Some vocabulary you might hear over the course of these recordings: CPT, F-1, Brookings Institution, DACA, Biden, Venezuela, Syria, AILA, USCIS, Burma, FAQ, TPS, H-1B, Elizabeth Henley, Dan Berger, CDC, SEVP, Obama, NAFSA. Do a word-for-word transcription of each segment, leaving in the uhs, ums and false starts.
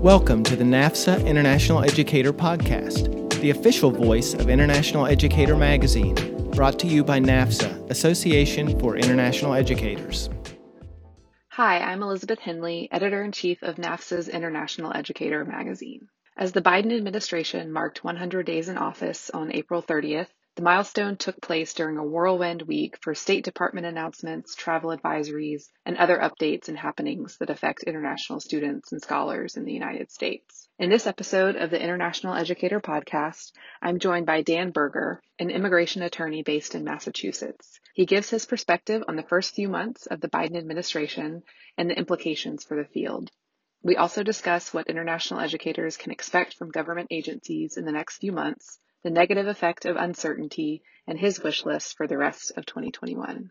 Welcome to the NAFSA International Educator Podcast, the official voice of International Educator Magazine, brought to you by NAFSA, Association for International Educators. Hi, I'm Elizabeth Henley, Editor-in-Chief of NAFSA's International Educator Magazine. As the Biden administration marked one hundred days in office on April thirtieth, the milestone took place during a whirlwind week for State Department announcements, travel advisories, and other updates and happenings that affect international students and scholars in the United States. In this episode of the International Educator Podcast, I'm joined by Dan Berger, an immigration attorney based in Massachusetts. He gives his perspective on the first few months of the Biden administration and the implications for the field. We also discuss what international educators can expect from government agencies in the next few months, the negative effect of uncertainty, and his wish list for the rest of twenty twenty-one.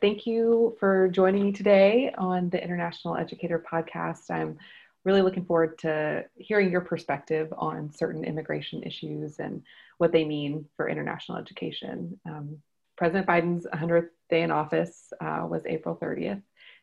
Thank you for joining me today on the International Educator Podcast. I'm really looking forward to hearing your perspective on certain immigration issues and what they mean for international education. Um, President Biden's one hundredth day in office uh, was April thirtieth.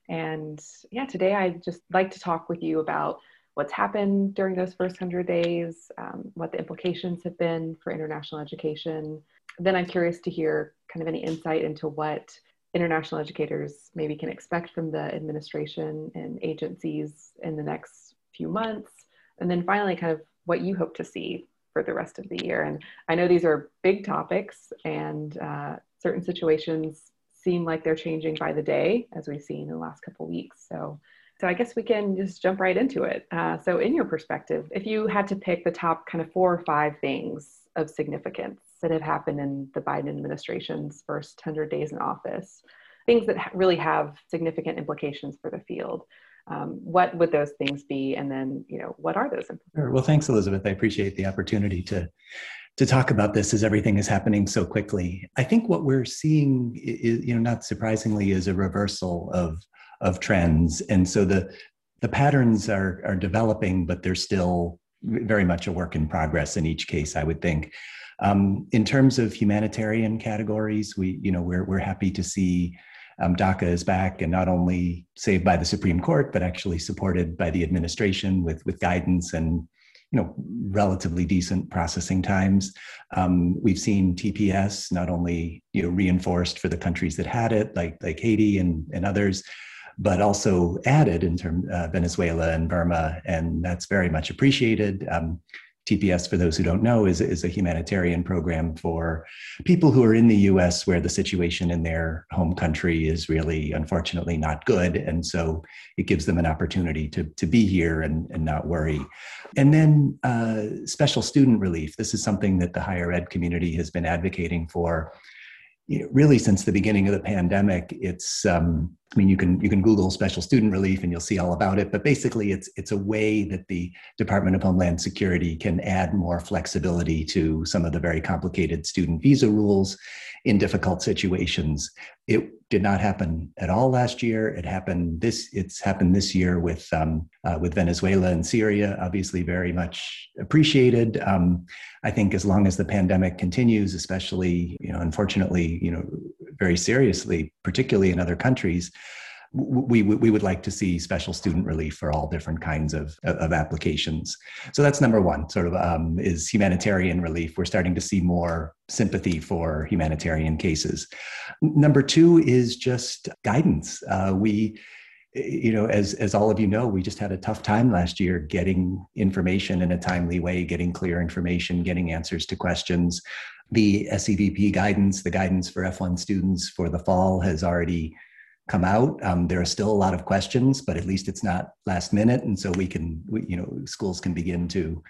And yeah, today I'd just like to talk with you about what's happened during those first one hundred days, um, what the implications have been for international education. Then I'm curious to hear kind of any insight into what international educators maybe can expect from the administration and agencies in the next few months. And then finally, kind of what you hope to see for the rest of the year. And I know these are big topics, and uh, certain situations seem like they're changing by the day, as we've seen in the last couple of weeks. So So I guess we can just jump right into it. Uh, so in your perspective, if you had to pick the top kind of four or five things of significance that have happened in the Biden administration's first one hundred days in office, things that ha- really have significant implications for the field, um, what would those things be? And then, you know, what are those implications? Sure. Well, thanks, Elizabeth. I appreciate the opportunity to to talk about this as everything is happening so quickly. I think what we're seeing, is, you know, not surprisingly, is a reversal of of trends. And so the the patterns are are developing, but they're still very much a work in progress in each case, I would think. Um, in terms of humanitarian categories, we, you know, we're we're happy to see um, DACA is back and not only saved by the Supreme Court, but actually supported by the administration with, with guidance and, you know, relatively decent processing times. Um, we've seen T P S not only, you know, reinforced for the countries that had it, like like Haiti and, and others, but also added in term, uh, Venezuela and Burma, and that's very much appreciated. Um, T P S, for those who don't know, is, is a humanitarian program for people who are in the U S where the situation in their home country is really, unfortunately, not good. And so it gives them an opportunity to, to be here and, and not worry. And then uh, special student relief. This is something that the higher ed community has been advocating for, you know, really since the beginning of the pandemic. It's, um, I mean, you can you can Google special student relief and you'll see all about it, but basically it's it's a way that the Department of Homeland Security can add more flexibility to some of the very complicated student visa rules in difficult situations. It did not happen at all last year. It happened this, it's happened this year with, um, uh, with Venezuela and Syria, obviously very much appreciated. Um, I think as long as the pandemic continues, especially, you know, unfortunately, you know, very seriously, particularly in other countries, we we would like to see special student relief for all different kinds of, of applications. So that's number one, sort of um, is humanitarian relief. We're starting to see more sympathy for humanitarian cases. Number two is just guidance. Uh, we, you know, as as all of you know, we just had a tough time last year getting information in a timely way, getting clear information, getting answers to questions. The S E V P guidance, the guidance for F one students for the fall, has already come out. Um, there are still a lot of questions, but at least it's not last minute, and so we can, we, you know, schools can begin to,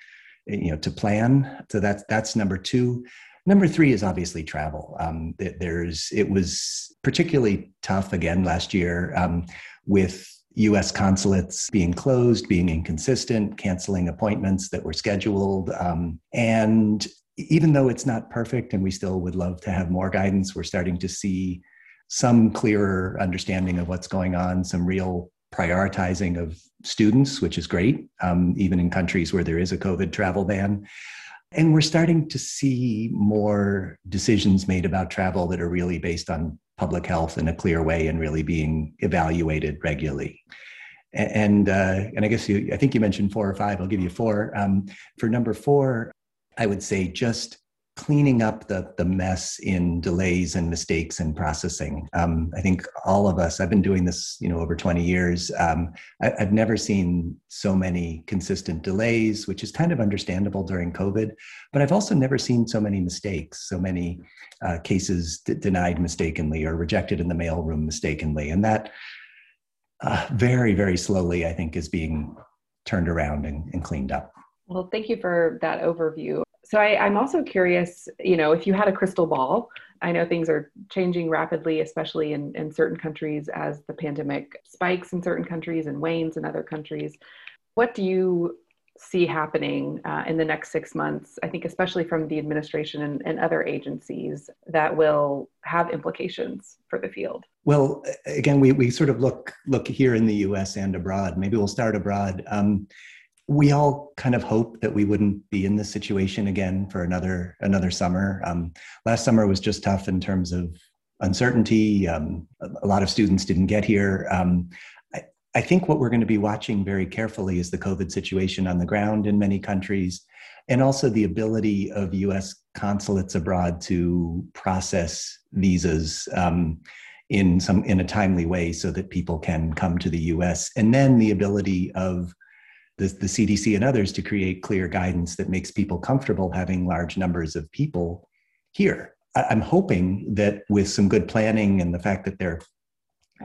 you know, to plan. So that's that's number two. Number three is obviously travel. Um, there's it was particularly tough again last year um, with U S consulates being closed, being inconsistent, canceling appointments that were scheduled, um, and even though it's not perfect, and we still would love to have more guidance, we're starting to see some clearer understanding of what's going on, some real prioritizing of students, which is great, um, even in countries where there is a COVID travel ban. And we're starting to see more decisions made about travel that are really based on public health in a clear way and really being evaluated regularly. And uh, and I guess you, I think you mentioned four or five. I'll give you four. Um, for number four, I would say just cleaning up the the mess in delays and mistakes and processing. Um, I think all of us, I've been doing this, you know, over twenty years. Um, I, I've never seen so many consistent delays, which is kind of understandable during COVID, but I've also never seen so many mistakes, so many uh, cases d- denied mistakenly or rejected in the mailroom mistakenly. And that uh, very, very slowly, I think, is being turned around and, and cleaned up. Well, thank you for that overview. So I, I'm also curious, you know, if you had a crystal ball. I know things are changing rapidly, especially in, in certain countries as the pandemic spikes in certain countries and wanes in other countries. What do you see happening uh, in the next six months, I think, especially from the administration and, and other agencies that will have implications for the field? Well, again, we, we sort of look, look here in the U S and abroad. Maybe we'll start abroad. Um, We all kind of hope that we wouldn't be in this situation again for another another summer. Um, last summer was just tough in terms of uncertainty. Um, a lot of students didn't get here. Um, I, I think what we're going to be watching very carefully is the COVID situation on the ground in many countries, and also the ability of U S consulates abroad to process visas um, in some in a timely way so that people can come to the U S, and then the ability of The, the C D C and others to create clear guidance that makes people comfortable having large numbers of people here. I, I'm hoping that with some good planning and the fact that they're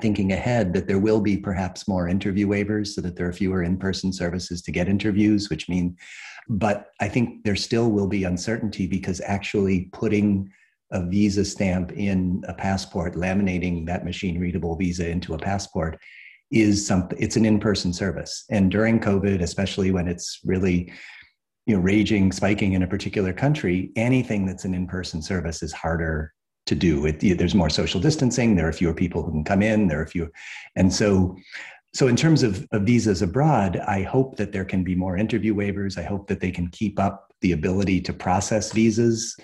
thinking ahead, that there will be perhaps more interview waivers so that there are fewer in-person services to get interviews, which mean, but I think there still will be uncertainty because actually putting a visa stamp in a passport, laminating that machine-readable visa into a passport is something, it's an in-person service. And during COVID, especially when it's really, you know, raging, spiking in a particular country, anything that's an in-person service is harder to do. It, there's more social distancing, there are fewer people who can come in, there are fewer. And so, so in terms of, of visas abroad, I hope that there can be more interview waivers. I hope that they can keep up the ability to process visas.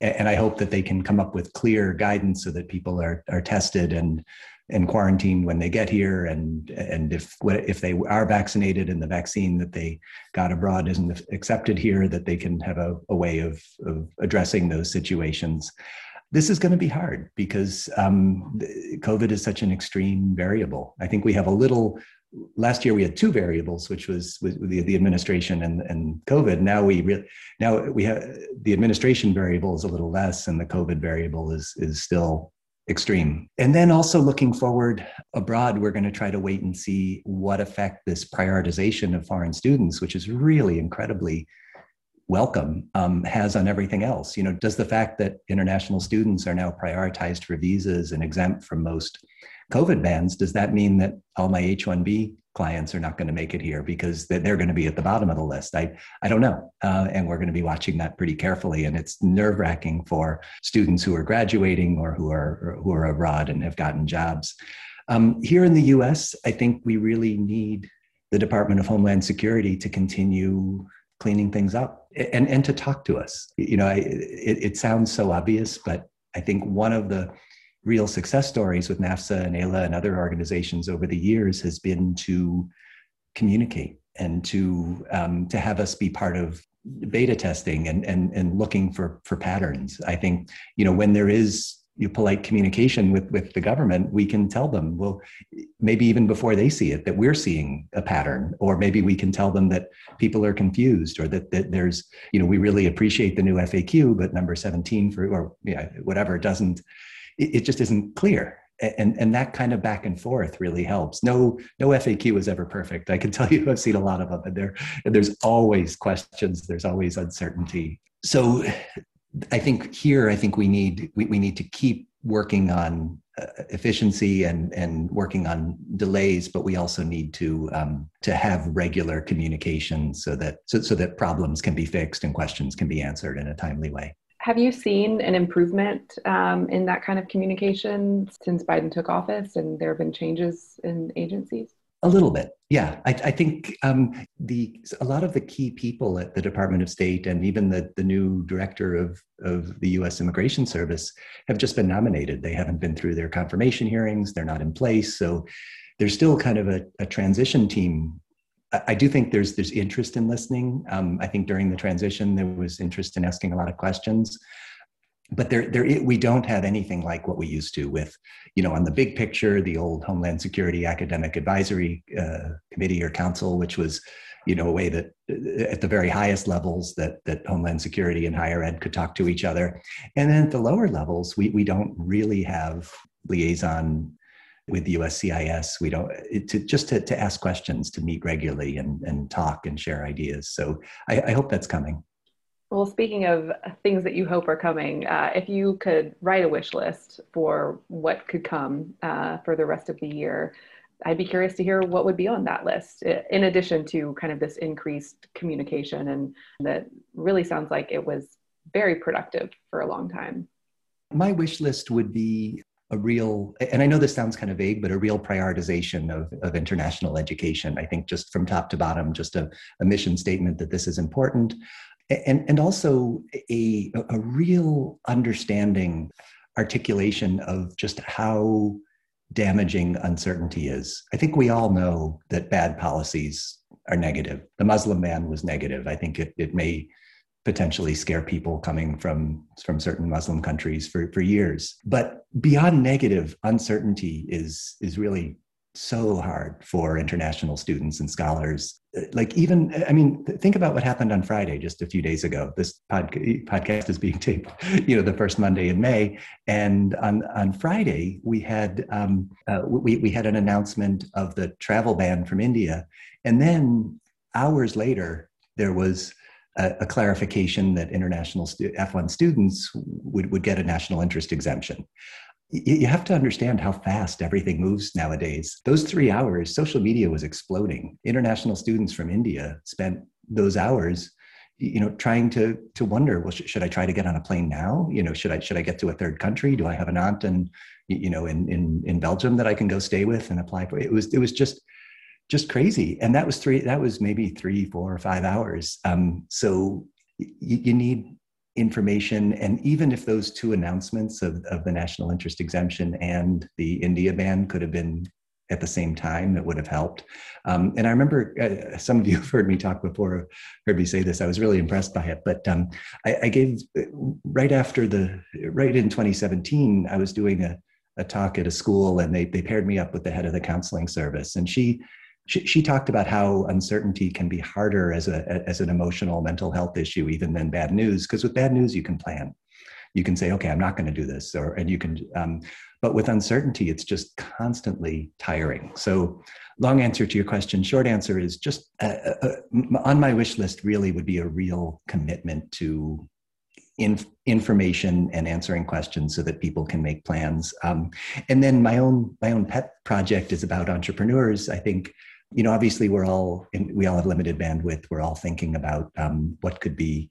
And I hope that they can come up with clear guidance so that people are, are tested and and quarantined when they get here, and and if if they are vaccinated and the vaccine that they got abroad isn't accepted here, that they can have a, a way of, of addressing those situations. This is going to be hard because um, COVID is such an extreme variable. I think we have a little, last year we had two variables, which was, was the, the administration and, and COVID. Now we re- now we have the administration variable is a little less, and the COVID variable is is still extreme. And then also looking forward abroad, we're going to try to wait and see what effect this prioritization of foreign students, which is really incredibly welcome, um, has on everything else. You know, does the fact that international students are now prioritized for visas and exempt from most COVID bans, does that mean that all my H one B clients are not going to make it here because they're going to be at the bottom of the list? I, I don't know. Uh, and we're going to be watching that pretty carefully. And it's nerve-wracking for students who are graduating or who are, who are abroad and have gotten jobs. Um, here in the U S, I think we really need the Department of Homeland Security to continue cleaning things up and, and to talk to us. You know, I, it, it sounds so obvious, but I think one of the real success stories with NAFSA and A I L A and other organizations over the years has been to communicate and to um, to have us be part of beta testing and and and looking for for patterns. I think, you know, when there is you polite communication with with the government, we can tell them, well, maybe even before they see it, that we're seeing a pattern, or maybe we can tell them that people are confused, or that, that there's, you know, we really appreciate the new F A Q, but number seventeen for or yeah, whatever doesn't. It just isn't clear. And, and that kind of back and forth really helps. No, no F A Q is ever perfect. I can tell you, I've seen a lot of them, and there, and there's always questions. There's always uncertainty. So I think here, I think we need, we, we need to keep working on uh, efficiency and, and working on delays, but we also need to, um, to have regular communication so that, so, so that problems can be fixed and questions can be answered in a timely way. Have you seen an improvement um, in that kind of communication since Biden took office, and there have been changes in agencies? A little bit, yeah. I, I think um, the a lot of the key people at the Department of State and even the, the new director of, of the U S Immigration Service have just been nominated. They haven't been through their confirmation hearings. They're not in place. So there's still kind of a, a transition team. I, I do think there's there's interest in listening. Um, I think during the transition, there was interest in asking a lot of questions. But there, there, we don't have anything like what we used to with, you know, on the big picture, the old Homeland Security Academic Advisory uh, Committee or Council, which was, you know, a way that at the very highest levels that that Homeland Security and higher ed could talk to each other. And then at the lower levels, we, we don't really have liaison with the U S C I S. We don't, it, to, just to, to ask questions, to meet regularly and, and talk and share ideas. So I, I hope that's coming. Well, speaking of things that you hope are coming, uh, if you could write a wish list for what could come uh, for the rest of the year, I'd be curious to hear what would be on that list, in addition to kind of this increased communication, and that really sounds like it was very productive for a long time. My wish list would be a real, and I know this sounds kind of vague, but a real prioritization of, of international education. I think just from top to bottom, just a, a mission statement that this is important. And, and also a, a real understanding, articulation of just how damaging uncertainty is. I think we all know that bad policies are negative. The Muslim ban was negative. I think it, it may potentially scare people coming from, from certain Muslim countries for, for years. But beyond negative, uncertainty is, is really so hard for international students and scholars. Like even, I mean, think about what happened on Friday, just a few days ago. This podca- podcast is being taped, you know, the first Monday in May. And on, on Friday, we had um, uh, we, we had an announcement of the travel ban from India. And then hours later, there was a, a clarification that international stu- F one students would, would get a national interest exemption. You have to understand how fast everything moves nowadays. Those three hours, social media was exploding. International students from India spent those hours, you know, trying to to wonder, well, sh- should I try to get on a plane now? You know, should I should I get to a third country? Do I have an aunt in, you know, in in in Belgium that I can go stay with and apply for? It was it was just just crazy, and that was three. That was maybe three, four, or five hours. Um, so y- you need information. And even if those two announcements of, of the national interest exemption and the India ban could have been at the same time, it would have helped. Um, and I remember uh, some of you have heard me talk before, heard me say this, I was really impressed by it. But um, I, I gave, right after the, right in twenty seventeen, I was doing a, a talk at a school, and they they paired me up with the head of the counseling service. And she She, she talked about how uncertainty can be harder as a as an emotional mental health issue even than bad news, because with bad news you can plan, you can say, okay, I'm not going to do this, or and you can, um, but with uncertainty it's just constantly tiring. So, long answer to your question. Short answer is just uh, uh, on my wish list really would be a real commitment to inf- information and answering questions so that people can make plans. Um, and then my own my own pet project is about entrepreneurs. I think. You know, obviously, we're all in, we all have limited bandwidth. We're all thinking about um, what could be.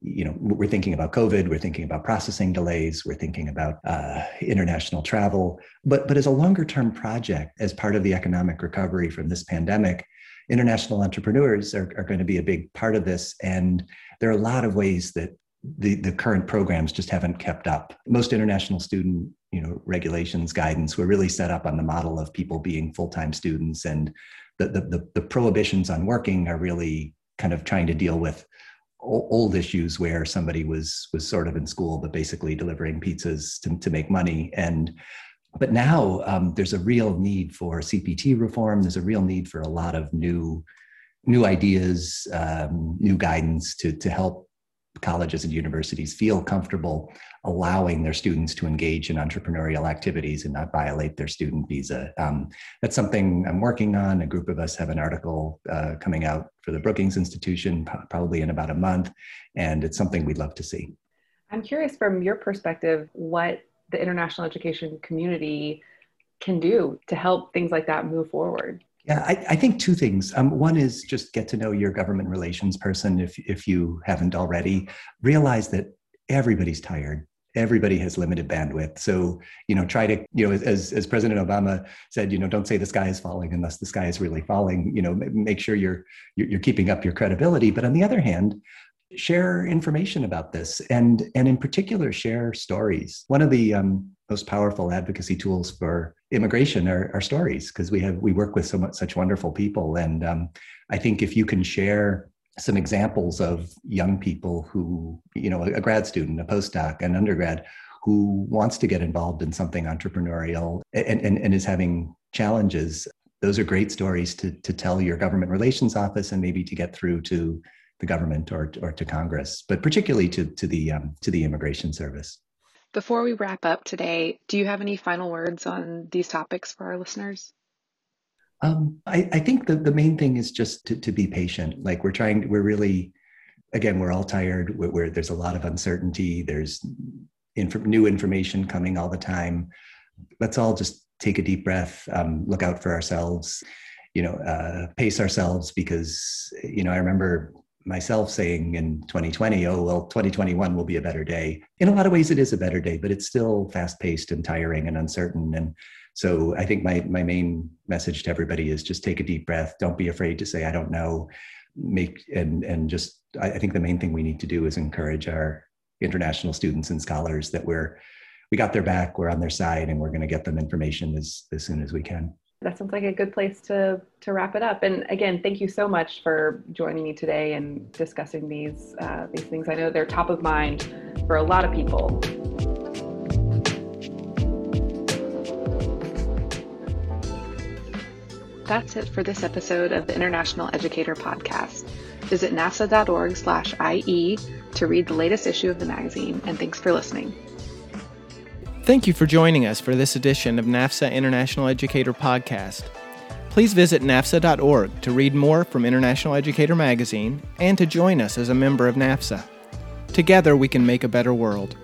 You know, we're thinking about COVID. We're thinking about processing delays. We're thinking about uh, international travel. But but as a longer term project, as part of the economic recovery from this pandemic, international entrepreneurs are, are going to be a big part of this. And there are a lot of ways that the the current programs just haven't kept up. Most international student, you know, regulations, guidance were really set up on the model of people being full time students and. The, the, the prohibitions on working are really kind of trying to deal with old issues where somebody was was sort of in school, but basically delivering pizzas to, to make money. And but now um, there's a real need for C P T reform. There's a real need for a lot of new new ideas, um, new guidance to to help colleges and universities feel comfortable allowing their students to engage in entrepreneurial activities and not violate their student visa. Um, that's something I'm working on. A group of us have an article uh, coming out for the Brookings Institution probably in about a month, and it's something we'd love to see. I'm curious from your perspective what the international education community can do to help things like that move forward. Yeah, I, I think two things. Um, one is just get to know your government relations person if if you haven't already. Realize that everybody's tired. Everybody has limited bandwidth. So, you know, try to, you know, as as President Obama said, you know, don't say the sky is falling unless the sky is really falling. You know, make sure you're you're keeping up your credibility. But on the other hand, share information about this, and, and in particular, share stories. One of the um, most powerful advocacy tools for immigration are, are stories, because we have we work with so much, such wonderful people. And um, I think if you can share some examples of young people who, you know, a grad student, a postdoc, an undergrad, who wants to get involved in something entrepreneurial and, and, and is having challenges, those are great stories to, to tell your government relations office and maybe to get through to the government or, or to Congress, but particularly to, to, the, um, to the Immigration Service. Before we wrap up today, do you have any final words on these topics for our listeners? Um, I, I think the, the main thing is just to, to be patient. Like we're trying, we're really, again, we're all tired. We're, we're, there's a lot of uncertainty. There's inf- new information coming all the time. Let's all just take a deep breath, um, look out for ourselves, you know, uh, pace ourselves, because, you know, I remember myself saying in twenty twenty, oh, well, twenty twenty-one will be a better day. In a lot of ways, it is a better day, but it's still fast-paced and tiring and uncertain. And so I think my my main message to everybody is just take a deep breath. Don't be afraid to say, I don't know. Make and and just, I think the main thing we need to do is encourage our international students and scholars that we're, we got their back, we're on their side, and we're going to get them information as, as soon as we can. That sounds like a good place to, to wrap it up. And again, thank you so much for joining me today and discussing these, uh, these things. I know they're top of mind for a lot of people. That's it for this episode of the International Educator Podcast. Visit nafsa.org slash IE to read the latest issue of the magazine. And thanks for listening. Thank you for joining us for this edition of NAFSA International Educator Podcast. Please visit nafsa dot org to read more from International Educator Magazine and to join us as a member of NAFSA. Together we can make a better world.